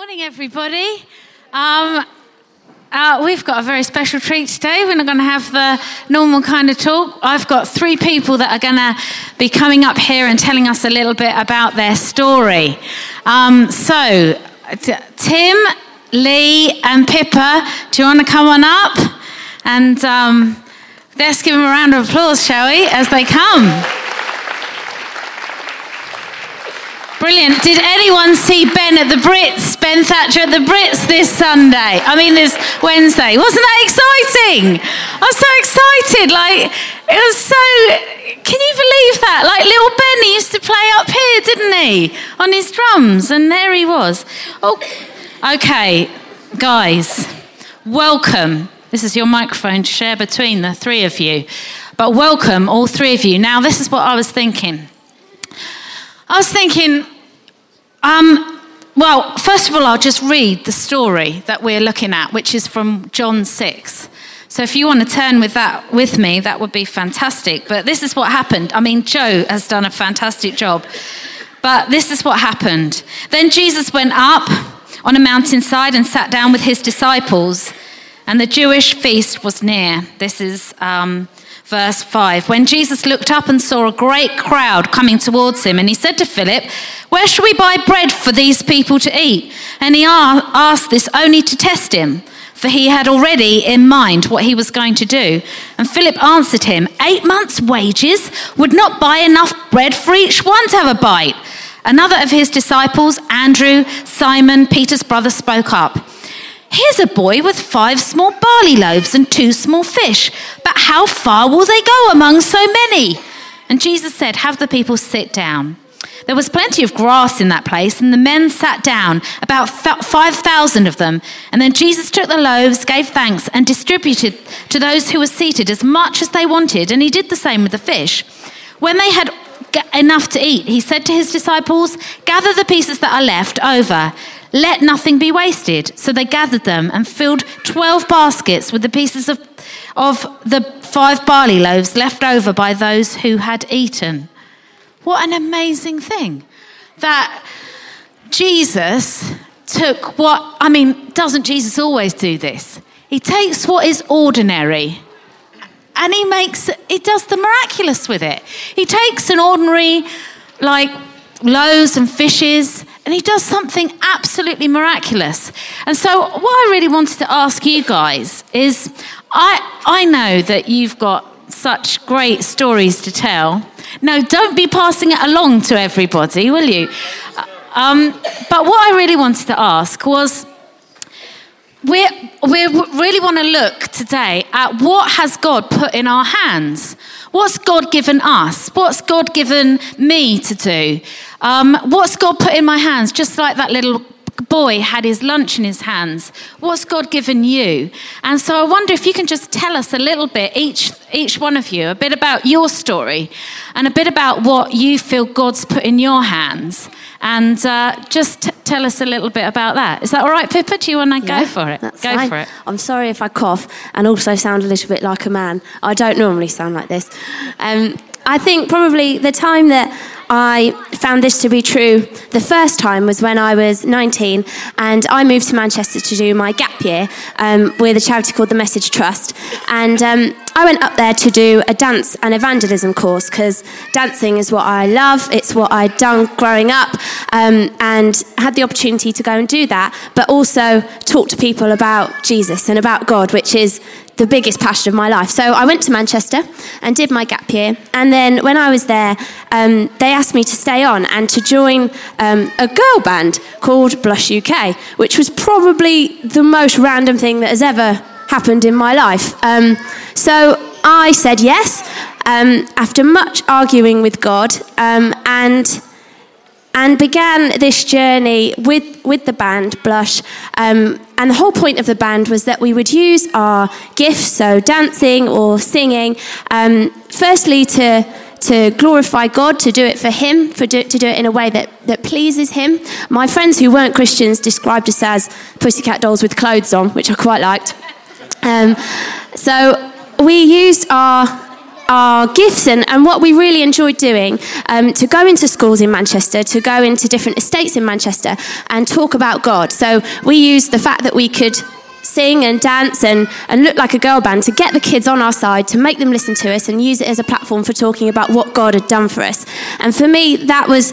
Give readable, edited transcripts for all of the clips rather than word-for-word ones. Morning, everybody. We've got a very special treat today. We're not going to have the normal kind of talk. I've got three people that are going to be coming up here and telling us a little bit about their story. Tim, Lee, and Pippa, do you want to come on up? And let's give them a round of applause, shall we, as they come. Brilliant. Did anyone see Ben Thatcher at the Brits this Wednesday? Wasn't that exciting? I was so excited. Can you believe that? Little Ben, he used to play up here, didn't he? On his drums, and there he was. Oh, okay, guys, welcome. This is your microphone to share between the three of you. But welcome, all three of you. Now, this is what I was thinking. First of all, I'll just read the story that we're looking at, which is from John 6. So if you want to turn with me, that would be fantastic. But this is what happened. Joe has done a fantastic job. But this is what happened. Then Jesus went up on a mountainside and sat down with his disciples, and the Jewish feast was near. This is Verse 5, when Jesus looked up and saw a great crowd coming towards him, and he said to Philip, "Where shall we buy bread for these people to eat?" And he asked this only to test him, for he had already in mind what he was going to do. And Philip answered him, 8 months' wages would not buy enough bread for each one to have a bite." Another of his disciples, Andrew, Simon, Peter's brother, spoke up. "Here's a boy with 5 small barley loaves and 2 small fish, but how far will they go among so many?" And Jesus said, "Have the people sit down." There was plenty of grass in that place, and the men sat down, about 5,000 of them. And then Jesus took the loaves, gave thanks, and distributed to those who were seated as much as they wanted, and he did the same with the fish. When they had enough to eat, he said to his disciples, "Gather the pieces that are left over. Let nothing be wasted." So they gathered them and filled 12 baskets with the pieces of the 5 barley loaves left over by those who had eaten. What an amazing thing that Jesus took doesn't Jesus always do this? He takes what is ordinary and he does the miraculous with it. He takes an ordinary, loaves and fishes, and he does something absolutely miraculous. And so what I really wanted to ask you guys is, I know that you've got such great stories to tell. No, don't be passing it along to everybody, will you? But what I really wanted to ask was, we really want to look today at what has God put in our hands. What's God given us? What's God given me to do? What's God put in my hands? Just like that little boy had his lunch in his hands. What's God given you? And so I wonder if you can just tell us a little bit, each one of you, a bit about your story and a bit about what you feel God's put in your hands. And tell us a little bit about that. Is that all right, Pippa? Do you want to go for it? That's fine. For it. I'm sorry if I cough and also sound a little bit like a man. I don't normally sound like this. I think probably the time that I found this to be true the first time was when I was 19, and I moved to Manchester to do my gap year with a charity called The Message Trust. And I went up there to do a dance and evangelism course because dancing is what I love. It's what I'd done growing up, and had the opportunity to go and do that, but also talk to people about Jesus and about God, which is the biggest passion of my life. So I went to Manchester and did my gap year, and then when I was there, they asked me to stay on and to join a girl band called Blush UK, which was probably the most random thing that has ever happened in my life. So I said yes, after much arguing with God, and began this journey with the band Blush. And the whole point of the band was that we would use our gifts, so dancing or singing, firstly to glorify God, to do it for him, to do it in a way that pleases him. My friends who weren't Christians described us as pussycat dolls with clothes on, which I quite liked. So we used our our gifts and what we really enjoyed doing, to go into schools in Manchester, to go into different estates in Manchester and talk about God. So we used the fact that we could sing and dance and look like a girl band to get the kids on our side, to make them listen to us and use it as a platform for talking about what God had done for us. And for me, that was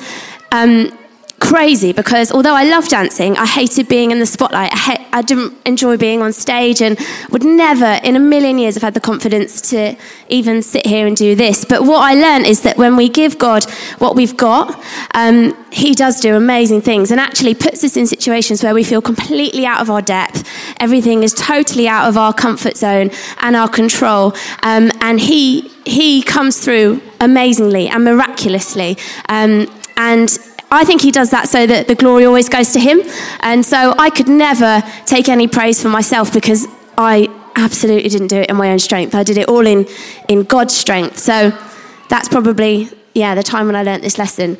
crazy, because although I loved dancing, I hated being in the spotlight. I didn't enjoy being on stage and would never in a million years have had the confidence to even sit here and do this. But what I learned is that when we give God what we've got, he does do amazing things and actually puts us in situations where we feel completely out of our depth. Everything is totally out of our comfort zone and our control. And he comes through amazingly and miraculously. And I think he does that so that the glory always goes to him. And so I could never take any praise for myself, because I absolutely didn't do it in my own strength. I did it all in God's strength. So that's probably, the time when I learnt this lesson.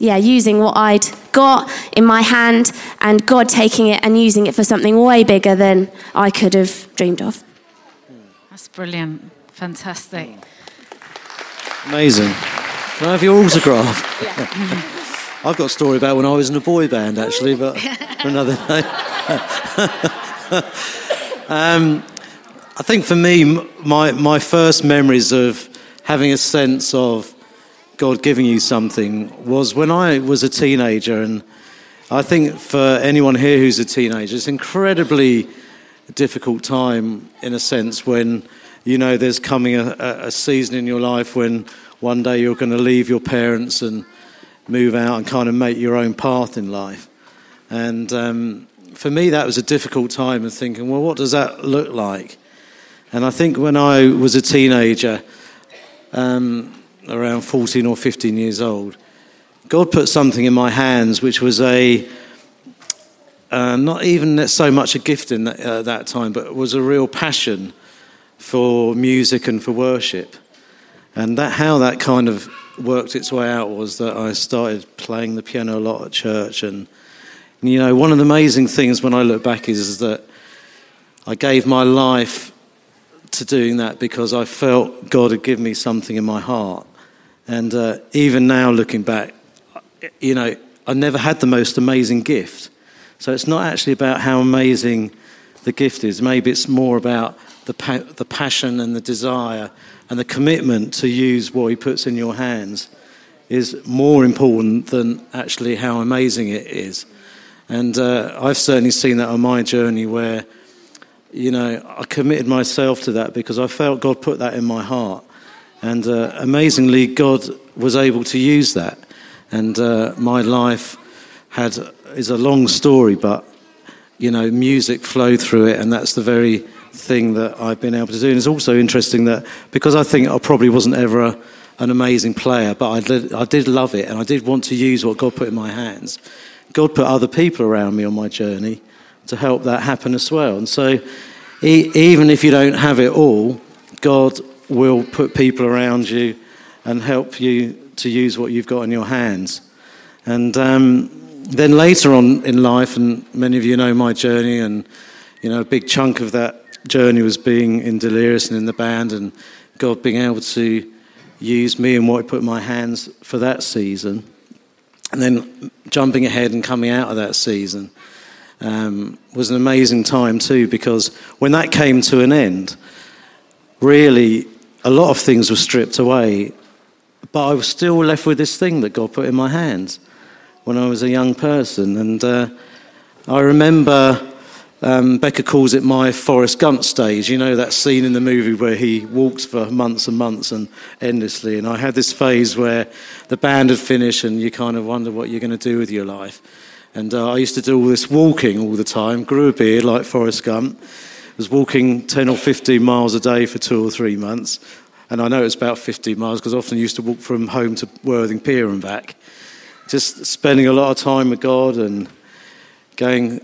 Using what I'd got in my hand and God taking it and using it for something way bigger than I could have dreamed of. That's brilliant. Fantastic. Amazing. Can I have your autograph? Yeah. I've got a story about when I was in a boy band, actually, but for another day. I think for me, my first memories of having a sense of God giving you something was when I was a teenager. And I think for anyone here who's a teenager, it's an incredibly difficult time, in a sense, when you know there's coming a season in your life when one day you're going to leave your parents and move out and kind of make your own path in life. And for me, that was a difficult time of thinking, well, what does that look like? And I think when I was a teenager, around 14 or 15 years old, God put something in my hands, which was not even so much a gift in that time, but was a real passion for music and for worship. And how that kind of worked its way out was that I started playing the piano a lot at church. And, one of the amazing things when I look back is that I gave my life to doing that because I felt God had given me something in my heart. And even now, looking back, I never had the most amazing gift. So it's not actually about how amazing the gift is. Maybe it's more about the passion and the desire and the commitment to use what he puts in your hands is more important than actually how amazing it is. And I've certainly seen that on my journey where, I committed myself to that because I felt God put that in my heart. And amazingly, God was able to use that. And my life is a long story, but, music flowed through it, and that's the very thing that I've been able to do. And it's also interesting that, because I think I probably wasn't ever an amazing player, but I did love it, and I did want to use what God put in my hands. God put other people around me on my journey to help that happen as well. And so even if you don't have it all, God will put people around you and help you to use what you've got in your hands. And then later on in life, and many of you know my journey, and a big chunk of that journey was being in Delirious and in the band, and God being able to use me and what he put in my hands for that season, and then jumping ahead and coming out of that season was an amazing time too, because when that came to an end, really a lot of things were stripped away, but I was still left with this thing that God put in my hands when I was a young person. And I remember Becca calls it my Forrest Gump stage. That scene in the movie where he walks for months and months and endlessly. And I had this phase where the band had finished and you kind of wonder what you're going to do with your life. And I used to do all this walking all the time, grew a beard like Forrest Gump, was walking 10 or 15 miles a day for 2 or 3 months. And I know it's about 15 miles because I often used to walk from home to Worthing Pier and back. Just spending a lot of time with God and going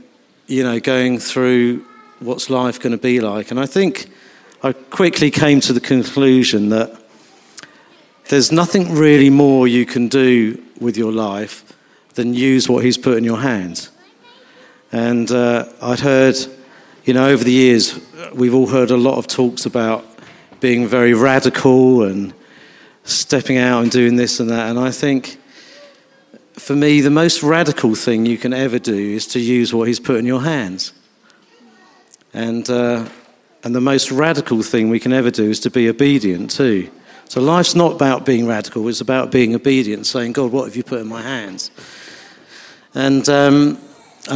through what's life going to be like. And I think I quickly came to the conclusion that there's nothing really more you can do with your life than use what he's put in your hands. And I'd heard, over the years, we've all heard a lot of talks about being very radical and stepping out and doing this and that. And I think, for me, the most radical thing you can ever do is to use what he's put in your hands. And the most radical thing we can ever do is to be obedient too. So life's not about being radical, it's about being obedient, saying, God, what have you put in my hands? And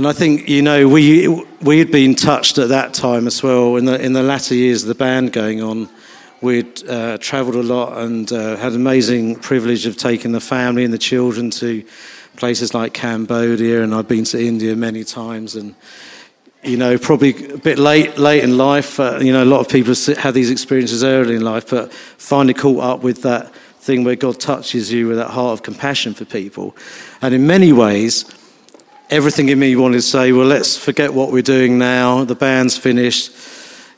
I think, you know, we had been touched at that time as well. In the latter years of the band going on, we'd travelled a lot and had amazing privilege of taking the family and the children to places like Cambodia, and I'd been to India many times, and you know, probably a bit late in life. You know, a lot of people have these experiences early in life, but finally caught up with that thing where God touches you with that heart of compassion for people. And in many ways, everything in me wanted to say, well, let's forget what we're doing now. The band's finished.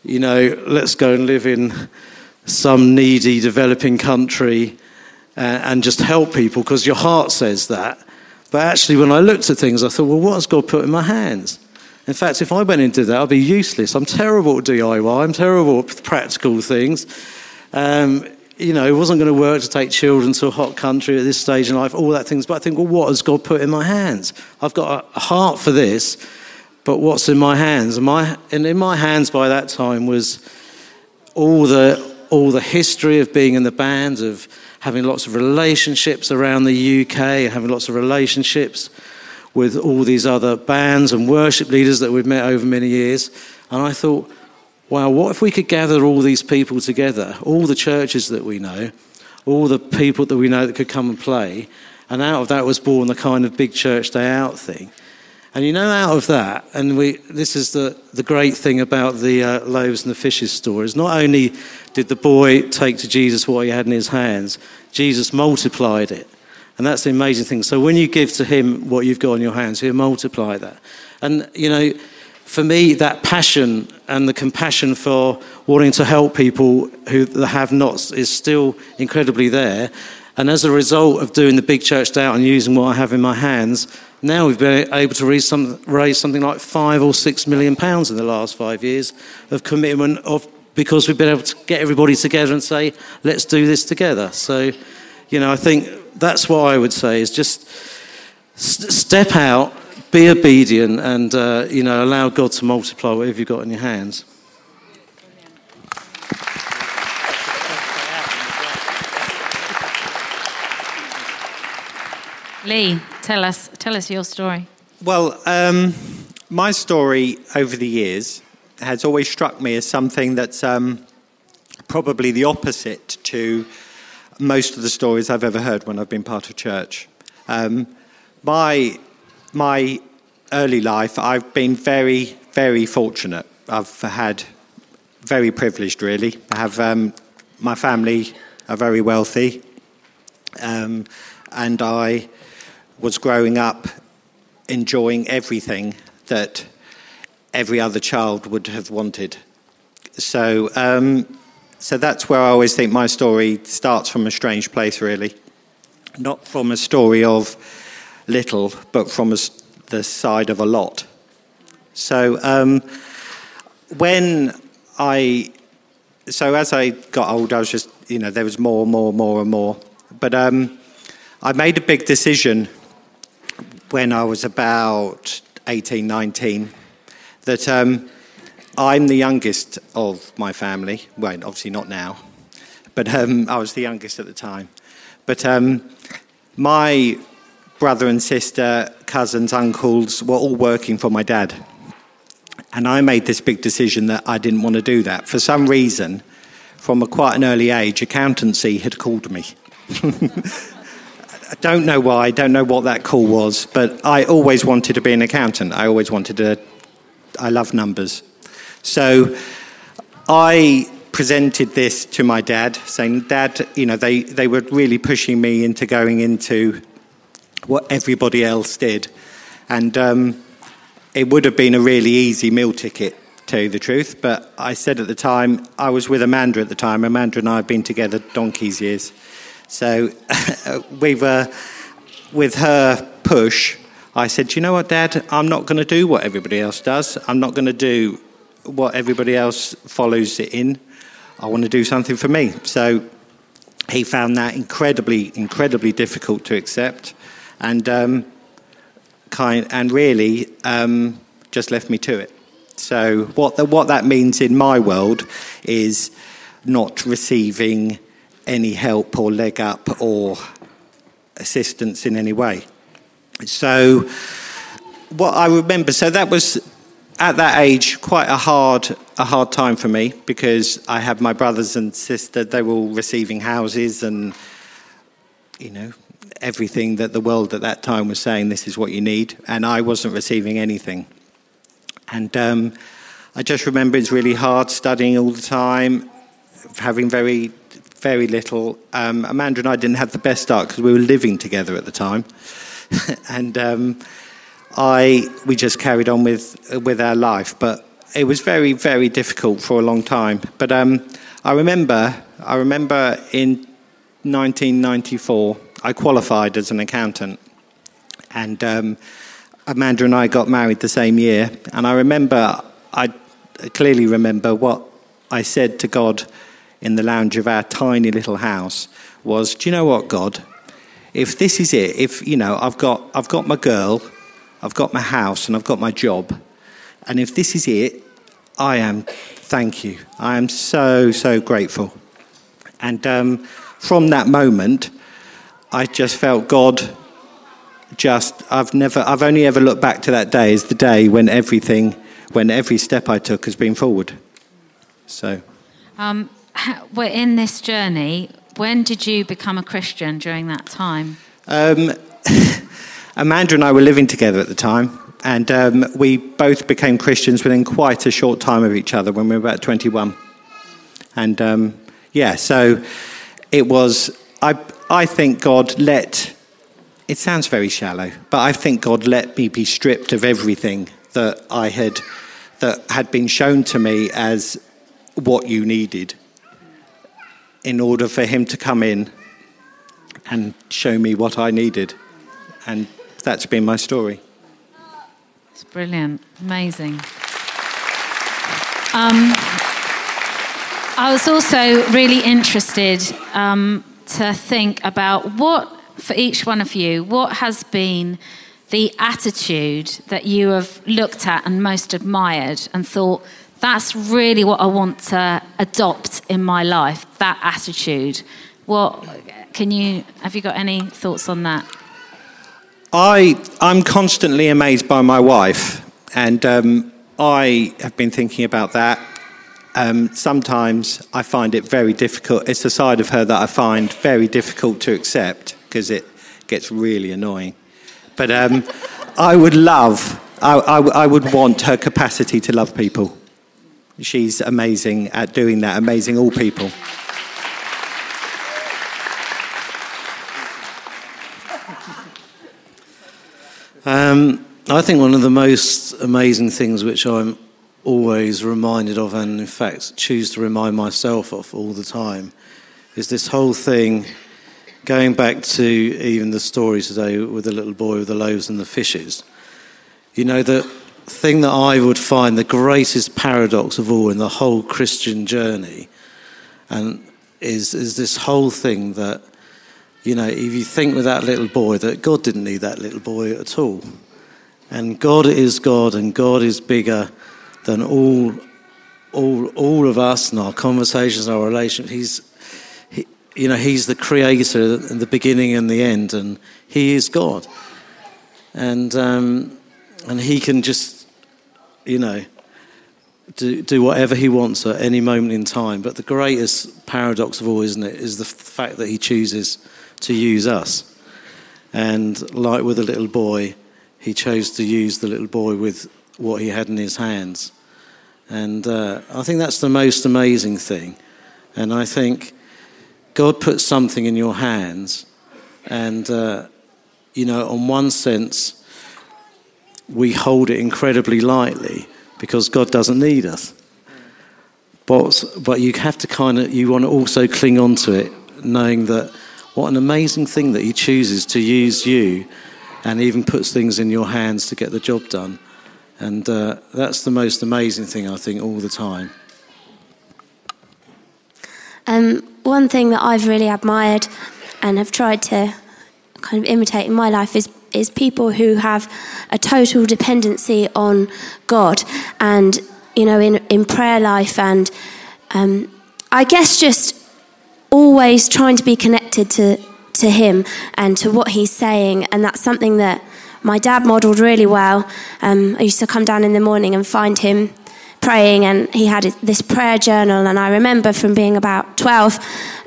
You know, let's go and live in some needy developing country and just help people, because your heart says that. But actually, when I looked at things, I thought, well, what has God put in my hands? In fact, if I went and did that, I'd be useless. I'm terrible at DIY. I'm terrible at practical things. You know, it wasn't going to work to take children to a hot country at this stage in life, all that things. But I think, well, what has God put in my hands? I've got a heart for this, but what's in my hands? And in my hands by that time was all the history of being in the band, of having lots of relationships around the UK, and having lots of relationships with all these other bands and worship leaders that we've met over many years. And I thought, wow, what if we could gather all these people together, all the churches that we know, all the people that we know that could come and play, and out of that was born the kind of big church day out thing. And you know, out of that, and this is the great thing about the loaves and the fishes stories. Not only did the boy take to Jesus what he had in his hands, Jesus multiplied it. And that's the amazing thing. So when you give to him what you've got in your hands, he'll multiply that. And, you know, for me, that passion and the compassion for wanting to help people who have nots is still incredibly there. And as a result of doing the big church day out and using what I have in my hands, now we've been able to raise something like £5 or £6 million in the last 5 years of commitment, because we've been able to get everybody together and say, let's do this together. So, you know, I think that's what I would say, is just step out, be obedient, and you know, allow God to multiply whatever you've got in your hands. Lee, tell us your story. Well, my story over the years has always struck me as something that's probably the opposite to most of the stories I've ever heard when I've been part of church. My early life, I've been very, very fortunate. I've had very privileged, really. I have my family are very wealthy, and I was growing up enjoying everything that every other child would have wanted. So that's where I always think my story starts from a strange place, really. Not from a story of little, but from the side of a lot. So as I got older, I was just, you know, there was more and more. But I made a big decision when I was about 18, 19, that... I'm the youngest of my family. Well, obviously not now, but I was the youngest at the time. But my brother and sister, cousins, uncles were all working for my dad. And I made this big decision that I didn't want to do that. For some reason, from quite an early age, accountancy had called me. I don't know why, I don't know what that call was, but I always wanted to be an accountant. I love numbers. So I presented this to my dad, saying, Dad, you know, they were really pushing me into going into what everybody else did. And it would have been a really easy meal ticket, to tell you the truth. But I said at the time, I was with Amanda at the time. Amanda and I have been together donkey's years. So we were, with her push, I said, you know what, Dad, I'm not going to do what everybody else does. I'm not going to do what everybody else follows it in. I want to do something for me. So he found that incredibly difficult to accept, and really just left me to it. So what that means in my world is not receiving any help or leg up or assistance in any way. So what I remember, so that was at that age quite a hard time for me, because I had my brothers and sister, they were all receiving houses and, you know, everything that the world at that time was saying, this is what you need, and I wasn't receiving anything. And I just remember it's really hard, studying all the time, having very, very little. Amanda and I didn't have the best start because we were living together at the time. And we just carried on with our life. But it was very, very difficult for a long time. But I remember in 1994, I qualified as an accountant. And Amanda and I got married the same year, and I clearly remember what I said to God in the lounge of our tiny little house was, do you know what, God, if this is it, if, you know, I've got my girl, I've got my house, and I've got my job, and if this is it, thank you. I am so, so grateful. And from that moment, I just felt God... I've only ever looked back to that day as the day when every step I took has been forward. So, we're in this journey. When did you become a Christian during that time? Amanda and I were living together at the time, and we both became Christians within quite a short time of each other when we were about 21. And so it was. I think God let. It sounds very shallow, but I think God let me be stripped of everything that had been shown to me as what you needed in order for him to come in and show me what I needed. And that's been my story. It's brilliant. Amazing. I was also really interested to think about for each one of you, what has been the attitude that you have looked at and most admired and thought, that's really what I want to adopt in my life, that attitude? Have you got any thoughts on that? I'm constantly amazed by my wife, and I have been thinking about that. Sometimes I find it very difficult. It's a side of her that I find very difficult to accept, because it gets really annoying. But I would want her capacity to love people. She's amazing at doing that, amazing all people. I think one of the most amazing things which I'm always reminded of, and in fact choose to remind myself of all the time, is this whole thing... Going back to even the story today with the little boy with the loaves and the fishes, you know, the thing that I would find the greatest paradox of all in the whole Christian journey, and is this whole thing that, you know, if you think with that little boy, that God didn't need that little boy at all. And God is God, and God is bigger than all of us and our conversations, our relationships. You know, he's the creator in the beginning and the end, and he is God. And he can just, you know, do whatever he wants at any moment in time. But the greatest paradox of all, isn't it, is the fact that he chooses to use us. And like with the little boy, he chose to use the little boy with what he had in his hands. And I think that's the most amazing thing. And I think... God puts something in your hands, and, you know, on one sense, we hold it incredibly lightly because God doesn't need us. But you have to you want to also cling on to it, knowing that what an amazing thing that he chooses to use you and even puts things in your hands to get the job done. And that's the most amazing thing, I think, all the time. One thing that I've really admired and have tried to kind of imitate in my life is people who have a total dependency on God, and, you know, in prayer life, and I guess just always trying to be connected to him and to what he's saying. And that's something that my dad modelled really well. I used to come down in the morning and find him praying, and he had this prayer journal. And I remember from being about 12,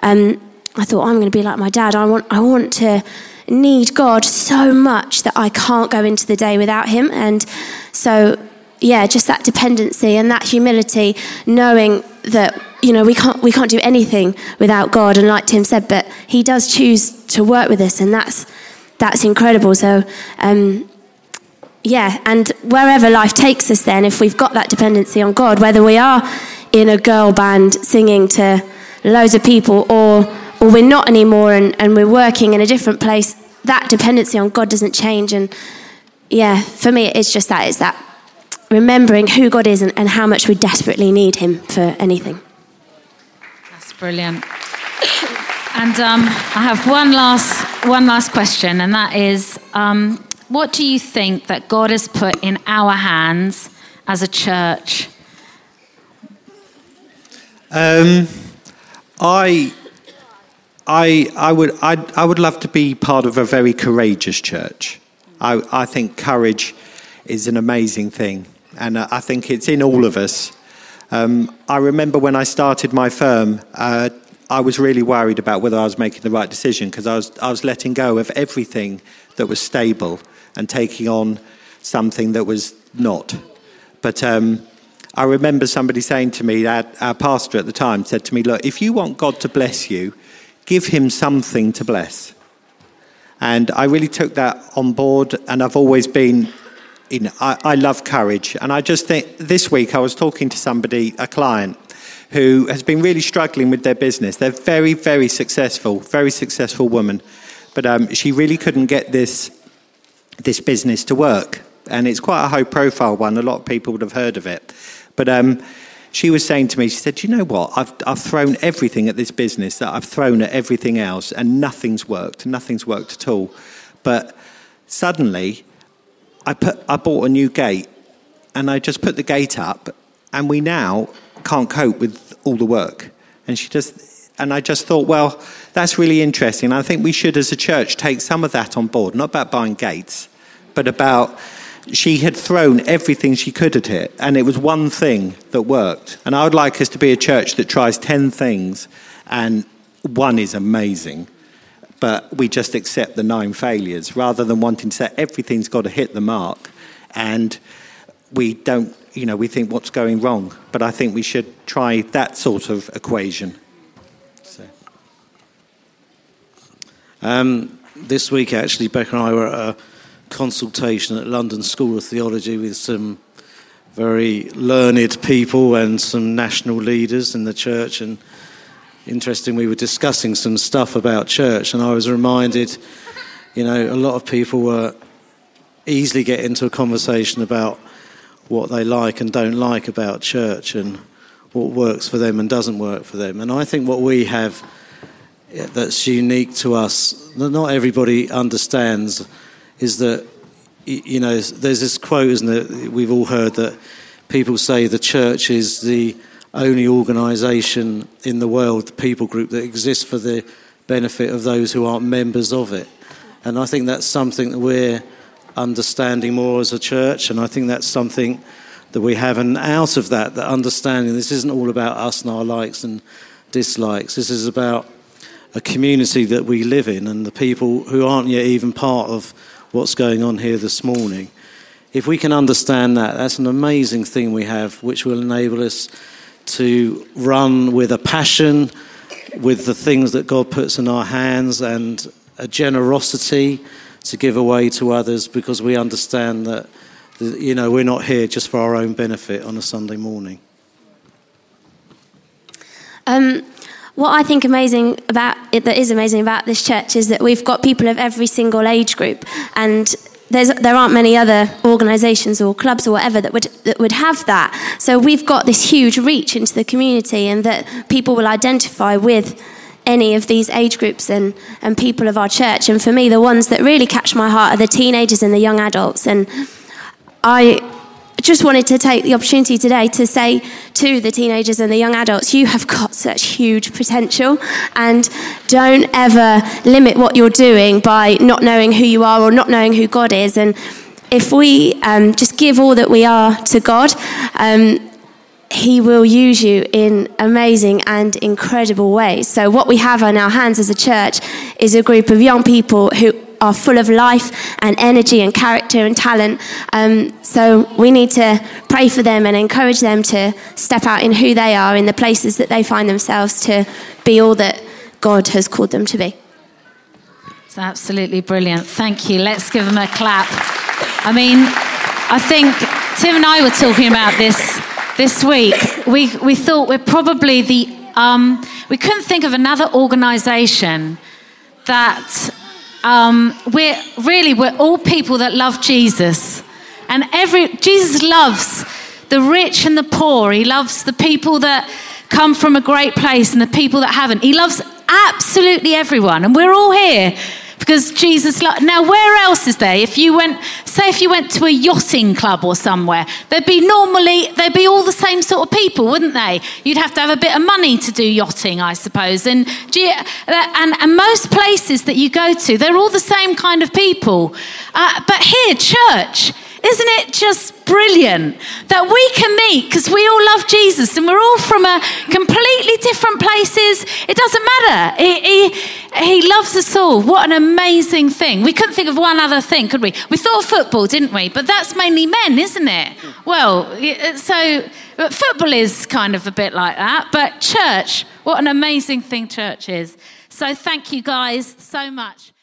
I thought, I'm going to be like my dad. I want to need God so much that I can't go into the day without him. And so, yeah, just that dependency and that humility, knowing that, you know, we can't do anything without God. And like Tim said, but he does choose to work with us, and that's incredible. So, yeah, and wherever life takes us then, if we've got that dependency on God, whether we are in a girl band singing to loads of people or we're not anymore and we're working in a different place, that dependency on God doesn't change. And yeah, for me, it's just that. It's that remembering who God is and how much we desperately need him for anything. That's brilliant. And I have one last question, and that is, what do you think that God has put in our hands as a church? I would love to be part of a very courageous church. I think courage is an amazing thing, and I think it's in all of us. I remember when I started my firm, I was really worried about whether I was making the right decision, because I was letting go of everything that was stable and taking on something that was not. But I remember somebody saying to me, that our pastor at the time said to me, look, if you want God to bless you, give him something to bless. And I really took that on board, and I've always been, you know, I love courage. And I just think, this week I was talking to somebody, a client, who has been really struggling with their business. They're very, very successful woman. But she really couldn't get this business to work. And it's quite a high-profile one. A lot of people would have heard of it. But she was saying to me, she said, you know what? I've thrown everything at this business that I've thrown at everything else, and nothing's worked. Nothing's worked at all. But suddenly, I bought a new gate, and I just put the gate up, and we now can't cope with all the work. And I just thought, well, that's really interesting. I think we should, as a church, take some of that on board. Not about buying gates, but about, she had thrown everything she could at it, and it was one thing that worked. And I would like us to be a church that tries 10 things, and one is amazing, but we just accept the 9 failures, rather than wanting to say everything's got to hit the mark, and we don't, you know, we think what's going wrong. But I think we should try that sort of equation. So. This week, actually, Beck and I were at a consultation at London School of Theology with some very learned people and some national leaders in the church. And interesting, we were discussing some stuff about church, and I was reminded, you know, a lot of people were easily get into a conversation about what they like and don't like about church, and what works for them and doesn't work for them. And I think what we have that's unique to us, that not everybody understands, is that, you know, there's this quote, isn't it? We've all heard that people say the church is the only organisation in the world, the people group, that exists for the benefit of those who aren't members of it. And I think that's something that we're understanding more as a church, and I think that's something that we have. And out of that, the understanding, this isn't all about us and our likes and dislikes. This is about a community that we live in, and the people who aren't yet even part of what's going on here this morning. If we can understand that, that's an amazing thing we have, which will enable us to run with a passion, with the things that God puts in our hands, and a generosity to give away to others, because we understand that, you know, we're not here just for our own benefit on a Sunday morning. What I think amazing about it, that is amazing about this church, is that we've got people of every single age group, and there aren't many other organisations or clubs or whatever that would have that. So we've got this huge reach into the community, and that people will identify with any of these age groups and people of our church. And for me, the ones that really catch my heart are the teenagers and the young adults. And I just wanted to take the opportunity today to say to the teenagers and the young adults, you have got such huge potential, and don't ever limit what you're doing by not knowing who you are or not knowing who God is. And if we just give all that we are to God, He will use you in amazing and incredible ways. So what we have on our hands as a church is a group of young people who are full of life and energy and character and talent. So we need to pray for them and encourage them to step out in who they are, in the places that they find themselves, to be all that God has called them to be. It's absolutely brilliant. Thank you. Let's give them a clap. I mean, I think Tim and I were talking about this week. We thought we're probably we couldn't think of another organisation that... We're all people that love Jesus, and Jesus loves the rich and the poor. He loves the people that come from a great place and the people that haven't. He loves absolutely everyone, and we're all here because Jesus loves. Now, where else is there? If you went to a yachting club or somewhere, there'd be all the same sort of people, wouldn't they? You'd have to have a bit of money to do yachting, I suppose. And most places that you go to, they're all the same kind of people. But here, church, isn't it just brilliant that we can meet because we all love Jesus and we're all from a completely different places? It doesn't matter. He loves us all. What an amazing thing. We couldn't think of one other thing, could we? We thought of football, didn't we? But that's mainly men, isn't it? Well, so football is kind of a bit like that. But church, what an amazing thing church is. So thank you guys so much.